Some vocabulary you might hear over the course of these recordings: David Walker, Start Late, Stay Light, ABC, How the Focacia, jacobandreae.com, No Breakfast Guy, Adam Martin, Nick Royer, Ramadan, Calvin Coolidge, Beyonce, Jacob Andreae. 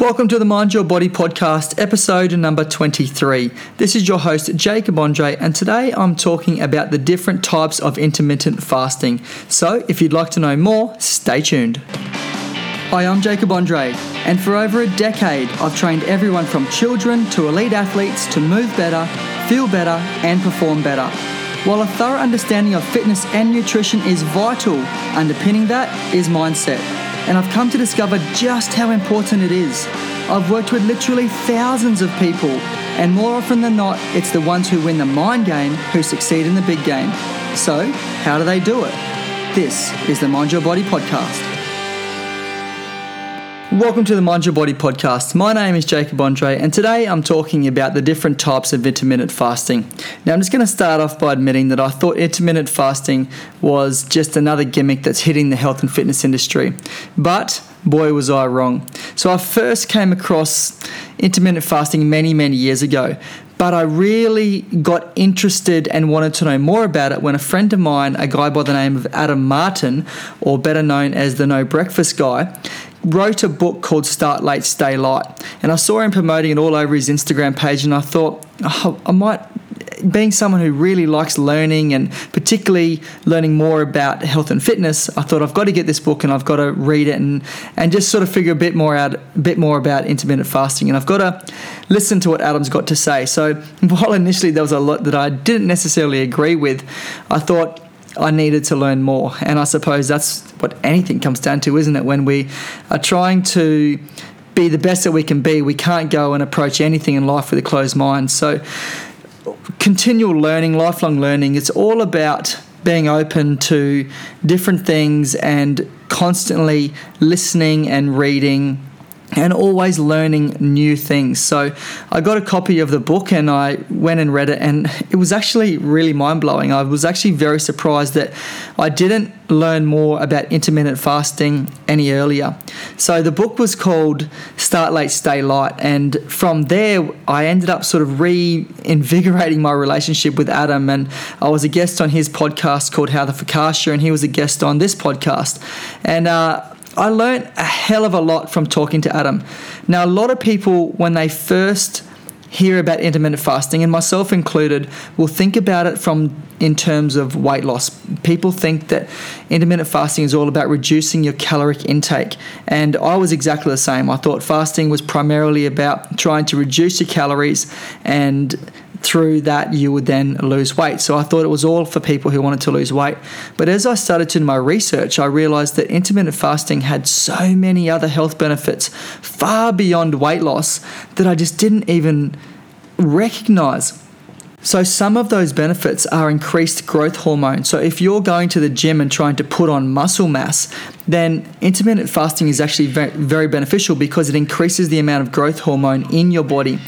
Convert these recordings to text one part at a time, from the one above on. Welcome to the Mind Your Body podcast, episode number 23. This is your host, Jacob Andreae, and today I'm talking about the different types of intermittent fasting. So if you'd like to know more, stay tuned. Hi, I'm Jacob Andreae, and for over a decade, I've trained everyone from children to elite athletes to move better, feel better, and perform better. While a thorough understanding of fitness and nutrition is vital, underpinning that is mindset. And I've come to discover just how important it is. I've worked with literally thousands of people, and more often than not, it's the ones who win the mind game who succeed in the big game. So, how do they do it? This is the Mind Your Body podcast. Welcome to the Mind Your Body podcast. My name is Jacob Andreae, and today I'm talking about the different types of intermittent fasting. Now, I'm just going to start off by admitting that I thought intermittent fasting was just another gimmick that's hitting the health and fitness industry. But boy, was I wrong. So I first came across intermittent fasting many years ago. But I really got interested and wanted to know more about it when a friend of mine, a guy by the name of Adam Martin, or better known as the No Breakfast Guy, wrote a book called Start Late, Stay Light. And I saw him promoting it all over his Instagram page, and I thought, I might... Being someone who really likes learning, and particularly learning more about health and fitness, I thought I've got to get this book and I've got to read it and just sort of figure a bit more about intermittent fasting. And I've got to listen to what Adam's got to say. So while initially there was a lot that I didn't necessarily agree with, I thought I needed to learn more. And I suppose that's what anything comes down to, isn't it? When we are trying to be the best that we can be, we can't go and approach anything in life with a closed mind. So continual learning, lifelong learning, it's all about being open to different things and constantly listening and reading and always learning new things. So I got a copy of the book and I went and read it, and it was actually really mind-blowing. I was actually very surprised that I didn't learn more about intermittent fasting any earlier. So the book was called Start Late, Stay Light, and from there I ended up sort of reinvigorating my relationship with Adam, and I was a guest on his podcast called How the Focacia, and he was a guest on this podcast. And I learned a hell of a lot from talking to Adam. Now, a lot of people, when they first hear about intermittent fasting, and myself included, will think about it in terms of weight loss. People think that intermittent fasting is all about reducing your caloric intake, and I was exactly the same. I thought fasting was primarily about trying to reduce your calories, and through that you would then lose weight. So I thought it was all for people who wanted to lose weight. But as I started to do my research, I realized that intermittent fasting had so many other health benefits far beyond weight loss that I just didn't even recognize. So some of those benefits are increased growth hormone. So if you're going to the gym and trying to put on muscle mass, then intermittent fasting is actually very beneficial because it increases the amount of growth hormone in your body.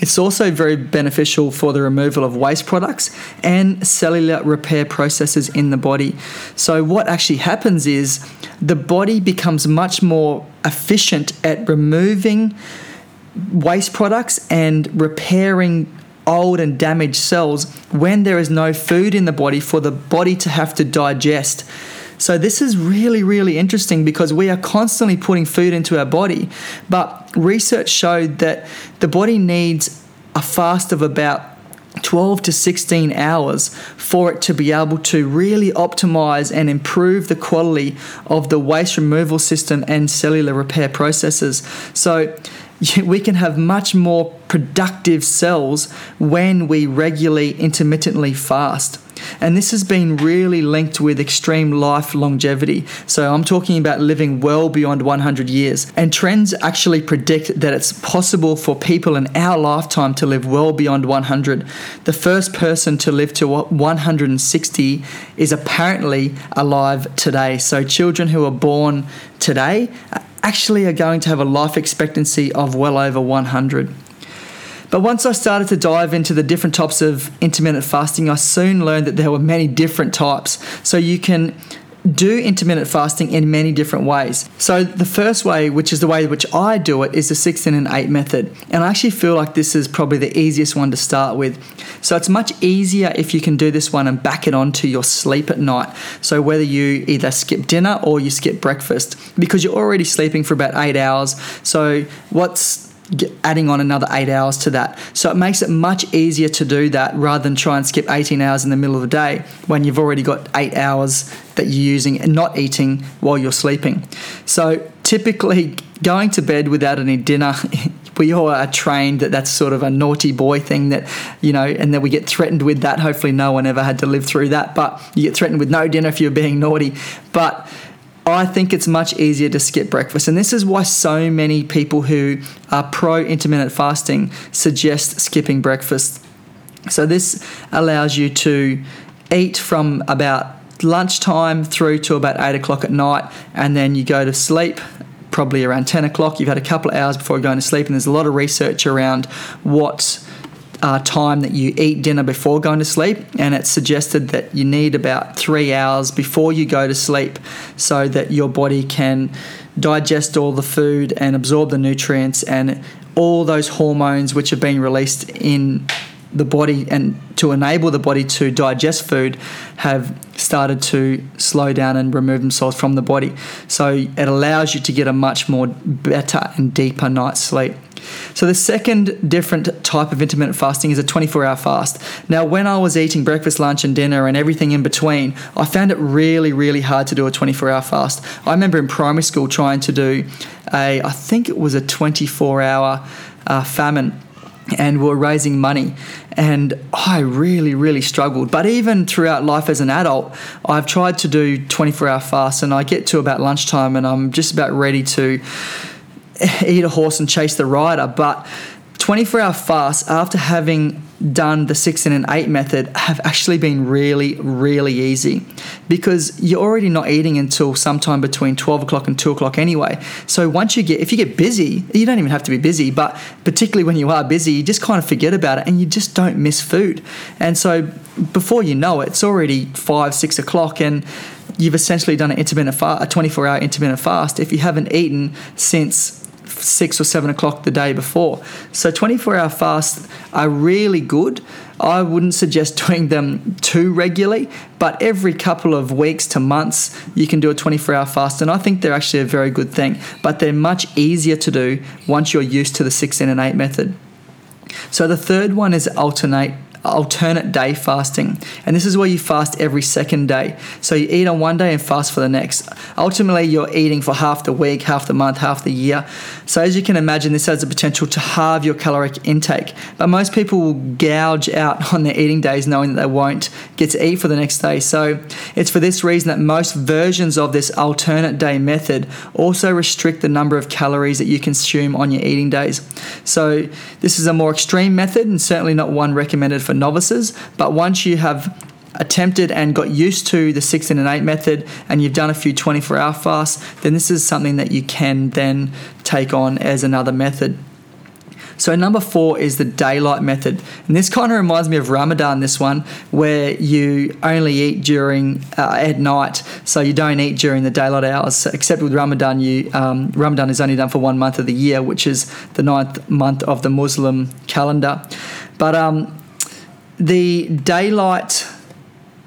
It's also very beneficial for the removal of waste products and cellular repair processes in the body. So what actually happens is the body becomes much more efficient at removing waste products and repairing old and damaged cells when there is no food in the body for the body to have to digest. So this is really interesting because we are constantly putting food into our body, but research showed that the body needs a fast of about 12 to 16 hours for it to be able to really optimize and improve the quality of the waste removal system and cellular repair processes. So we can have much more productive cells when we regularly, intermittently fast. And this has been really linked with extreme life longevity. So I'm talking about living well beyond 100 years. And trends actually predict that it's possible for people in our lifetime to live well beyond 100. The first person to live to 160 is apparently alive today. So children who are born today actually are going to have a life expectancy of well over 100. But once I started to dive into the different types of intermittent fasting, I soon learned that there were many different types. So you can do intermittent fasting in many different ways. So the first way, which is the way which I do it, is the 6 in and 8 method. And I actually feel like this is probably the easiest one to start with. So it's much easier if you can do this one and back it onto your sleep at night. So whether you either skip dinner or you skip breakfast, because you're already sleeping for about 8 hours. So what's adding on another 8 hours to that? So it makes it much easier to do that rather than try and skip 18 hours in the middle of the day when you've already got 8 hours that you're using and not eating while you're sleeping. So typically going to bed without any dinner, we all are trained that that's sort of a naughty boy thing that, you know, and then we get threatened with that. Hopefully no one ever had to live through that, but you get threatened with no dinner if you're being naughty. But I think it's much easier to skip breakfast. And this is why so many people who are pro-intermittent fasting suggest skipping breakfast. So this allows you to eat from about lunchtime through to about 8 o'clock at night, and then you go to sleep probably around 10 o'clock. You've had a couple of hours before going to sleep, and there's a lot of research around what time that you eat dinner before going to sleep, and it's suggested that you need about 3 hours before you go to sleep so that your body can digest all the food and absorb the nutrients and all those hormones which have been released in the body and to enable the body to digest food have started to slow down and remove themselves from the body. So it allows you to get a much more better and deeper night's sleep. So the second different type of intermittent fasting is a 24-hour fast. Now, when I was eating breakfast, lunch, and dinner and everything in between, I found it really, really hard to do a 24-hour fast. I remember in primary school trying to do I think it was a 24-hour famine, and we were raising money. And I really, really struggled. But even throughout life as an adult, I've tried to do 24-hour fasts, and I get to about lunchtime and I'm just about ready to eat a horse and chase the rider. But 24-hour fasts, after having done the 6 in and 8 method, have actually been really, really easy, because you're already not eating until sometime between 12 o'clock and 2 o'clock anyway. So once you get, if you get busy, you don't even have to be busy, but particularly when you are busy, you just kind of forget about it and you just don't miss food. And so before you know it, it's already 5, 6 o'clock and you've essentially done a 24-hour intermittent fast if you haven't eaten since 6 or 7 o'clock the day before. So 24-hour fasts are really good. I wouldn't suggest doing them too regularly, but every couple of weeks to months you can do a 24-hour fast, and I think they're actually a very good thing, but they're much easier to do once you're used to the 6 in and 8 method. So the third one is alternate day fasting, and this is where you fast every second day. So you eat on one day and fast for the next. Ultimately, you're eating for half the week, half the month, half the year. So as you can imagine, this has the potential to halve your caloric intake, but most people will gouge out on their eating days knowing that they won't get to eat for the next day. So it's for this reason that most versions of this alternate day method also restrict the number of calories that you consume on your eating days. So this is a more extreme method and certainly not one recommended for novices, but once you have attempted and got used to the 6 in and 8 method and you've done a few 24-hour fasts, then this is something that you can then take on as another method. So number 4 is the daylight method. And this kind of reminds me of Ramadan, this one, where you only eat during at night. So you don't eat during the daylight hours, except with Ramadan. Ramadan is only done for 1 month of the year, which is the 9th month of the Muslim calendar. But the daylight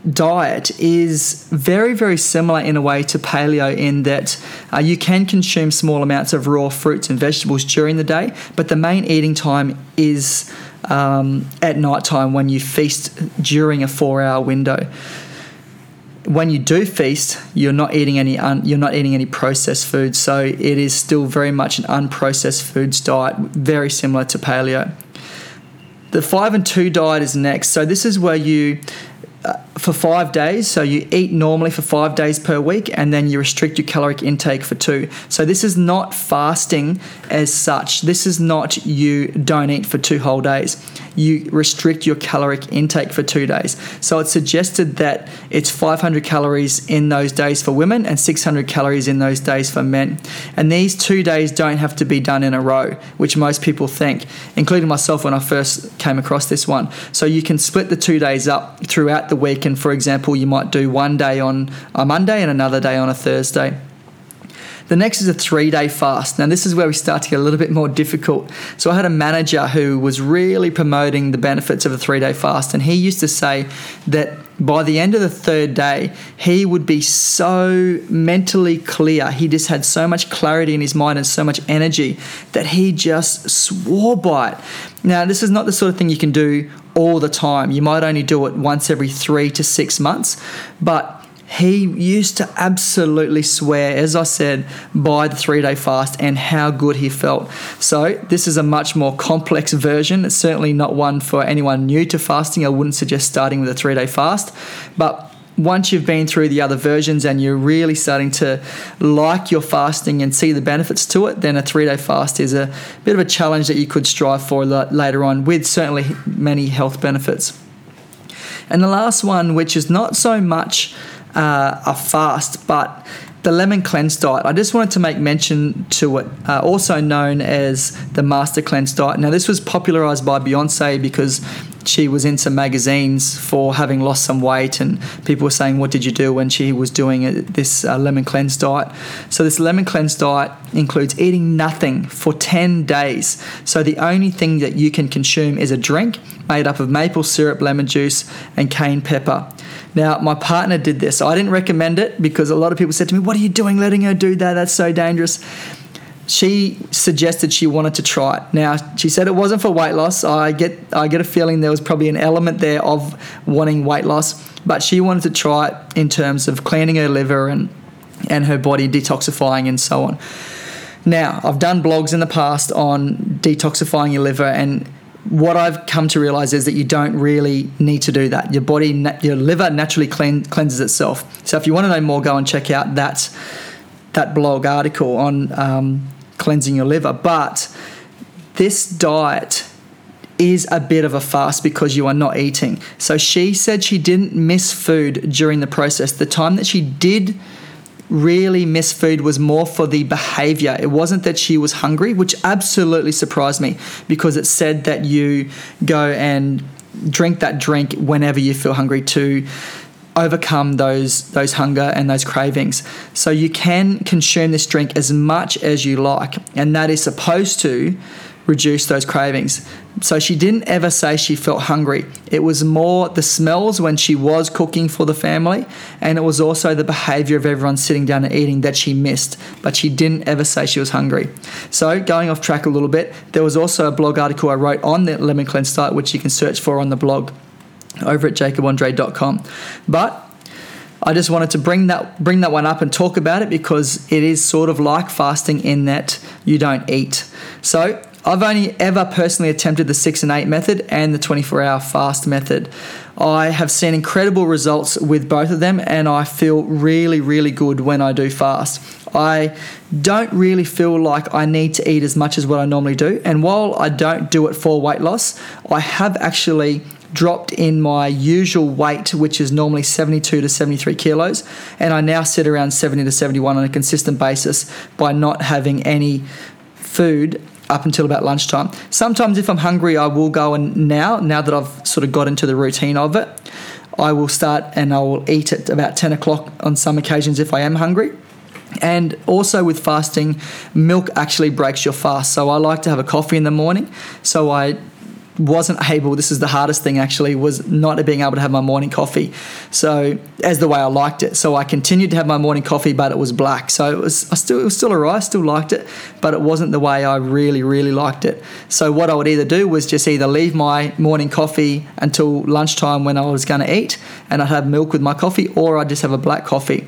diet is very, very similar in a way to paleo, in that you can consume small amounts of raw fruits and vegetables during the day, but the main eating time is at nighttime when you feast during a 4-hour window. When you do feast, you're not eating any processed food, so it is still very much an unprocessed foods diet, very similar to paleo. The 5 and 2 diet is next. So this is where you, for 5 days, so you eat normally for 5 days per week, and then you restrict your caloric intake for 2. So this is not fasting as such. This is not you don't eat for 2 whole days. You restrict your caloric intake for 2 days. So it's suggested that it's 500 calories in those days for women and 600 calories in those days for men. And these 2 days don't have to be done in a row, which most people think, including myself when I first came across this one. So you can split the 2 days up throughout the week week. And for example, you might do one day on a Monday and another day on a Thursday. The next is a 3-day fast. Now, this is where we start to get a little bit more difficult. So I had a manager who was really promoting the benefits of a 3-day fast, and he used to say that by the end of the 3rd day, he would be so mentally clear. He just had so much clarity in his mind and so much energy that he just swore by it. Now, this is not the sort of thing you can do all the time. You might only do it once every 3 to 6 months, but he used to absolutely swear, as I said, by the 3-day fast and how good he felt. So this is a much more complex version. It's certainly not one for anyone new to fasting. I wouldn't suggest starting with a 3-day fast. But once you've been through the other versions and you're really starting to like your fasting and see the benefits to it, then a 3-day fast is a bit of a challenge that you could strive for later on, with certainly many health benefits. And the last one, which is not so much a fast, but the lemon cleanse diet. I just wanted to make mention to it, also known as the master cleanse diet. Now, this was popularized by Beyonce because she was in some magazines for having lost some weight, and people were saying, what did you do, when she was doing this lemon cleanse diet. So this lemon cleanse diet includes eating nothing for 10 days. So the only thing that you can consume is a drink made up of maple syrup, lemon juice, and cayenne pepper. Now, my partner did this. I didn't recommend it because a lot of people said to me, what are you doing letting her do that? That's so dangerous. She suggested she wanted to try it. Now, she said it wasn't for weight loss. I get a feeling there was probably an element there of wanting weight loss, but she wanted to try it in terms of cleaning her liver and her body, detoxifying and so on. Now, I've done blogs in the past on detoxifying your liver, and what I've come to realize is that you don't really need to do that. Your body, your liver naturally cleanses itself. So if you want to know more, go and check out that blog article on cleansing your liver. But this diet is a bit of a fast because you are not eating. So she said she didn't miss food during the process. The time that she did really miss food was more for the behavior. It wasn't that she was hungry, which absolutely surprised me, because it said that you go and drink that drink whenever you feel hungry to overcome those hunger and those cravings. So you can consume this drink as much as you like, and that is supposed to reduce those cravings. So she didn't ever say she felt hungry. It was more the smells when she was cooking for the family, and it was also the behavior of everyone sitting down and eating that she missed, but she didn't ever say she was hungry. So going off track a little bit, there was also a blog article I wrote on the lemon cleanse diet, which you can search for on the blog over at jacobandreae.com. But I just wanted to bring that one up and talk about it, because it is sort of like fasting in that you don't eat. So I've only ever personally attempted the 6 and 8 method and the 24-hour fast method. I have seen incredible results with both of them, and I feel really, really good when I do fast. I don't really feel like I need to eat as much as what I normally do, and while I don't do it for weight loss, I have actually dropped in my usual weight, which is normally 72 to 73 kilos, and I now sit around 70 to 71 on a consistent basis by not having any food up until about lunchtime. Sometimes if I'm hungry, I will go, and now that I've sort of got into the routine of it, I will start and I will eat at about 10 o'clock on some occasions if I am hungry. And also with fasting, milk actually breaks your fast. So I like to have a coffee in the morning. So I wasn't able, this is the hardest thing actually, was not being able to have my morning coffee, so as the way I liked it. So I continued to have my morning coffee, but it was black. So it was still alright, I still liked it, but it wasn't the way I really, really liked it. So what I would either do was just either leave my morning coffee until lunchtime when I was going to eat, and I'd have milk with my coffee, or I'd just have a black coffee.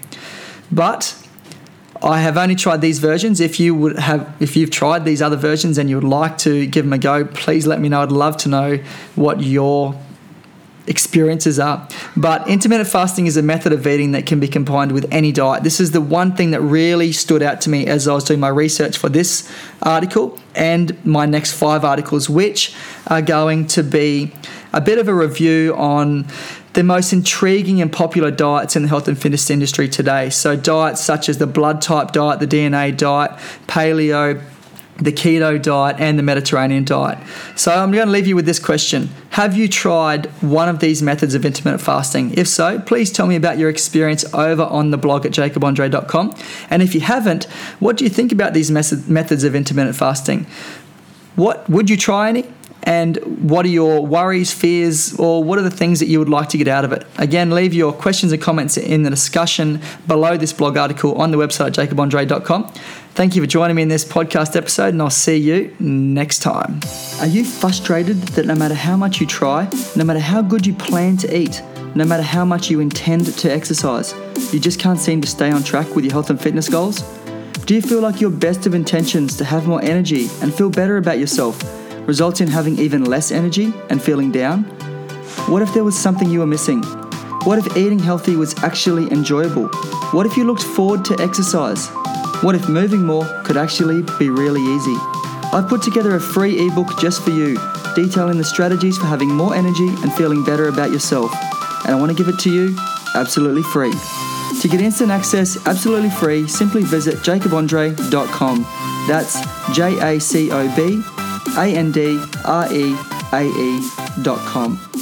But I have only tried these versions. If you've tried these other versions and you would like to give them a go, please let me know. I'd love to know what your experiences are. But intermittent fasting is a method of eating that can be combined with any diet. This is the one thing that really stood out to me as I was doing my research for this article and my next 5 articles, which are going to be a bit of a review on the most intriguing and popular diets in the health and fitness industry today. So diets such as the blood type diet, the DNA diet, paleo, the keto diet and the Mediterranean diet. So I'm going to leave you with this question. Have you tried one of these methods of intermittent fasting? If so, please tell me about your experience over on the blog at jacobandreae.com. And if you haven't, what do you think about these methods of intermittent fasting? What would you try any? And what are your worries, fears, or what are the things that you would like to get out of it? Again, leave your questions and comments in the discussion below this blog article on the website at jacobandreae.com. Thank you for joining me in this podcast episode, and I'll see you next time. Are you frustrated that no matter how much you try, no matter how good you plan to eat, no matter how much you intend to exercise, you just can't seem to stay on track with your health and fitness goals? Do you feel like your best of intentions to have more energy and feel better about yourself results in having even less energy and feeling down? What if there was something you were missing? What if eating healthy was actually enjoyable? What if you looked forward to exercise? What if moving more could actually be really easy? I've put together a free ebook just for you, detailing the strategies for having more energy and feeling better about yourself. And I want to give it to you absolutely free. To get instant access absolutely free, simply visit jacobandreae.com. That's JACOBANDREAE.com.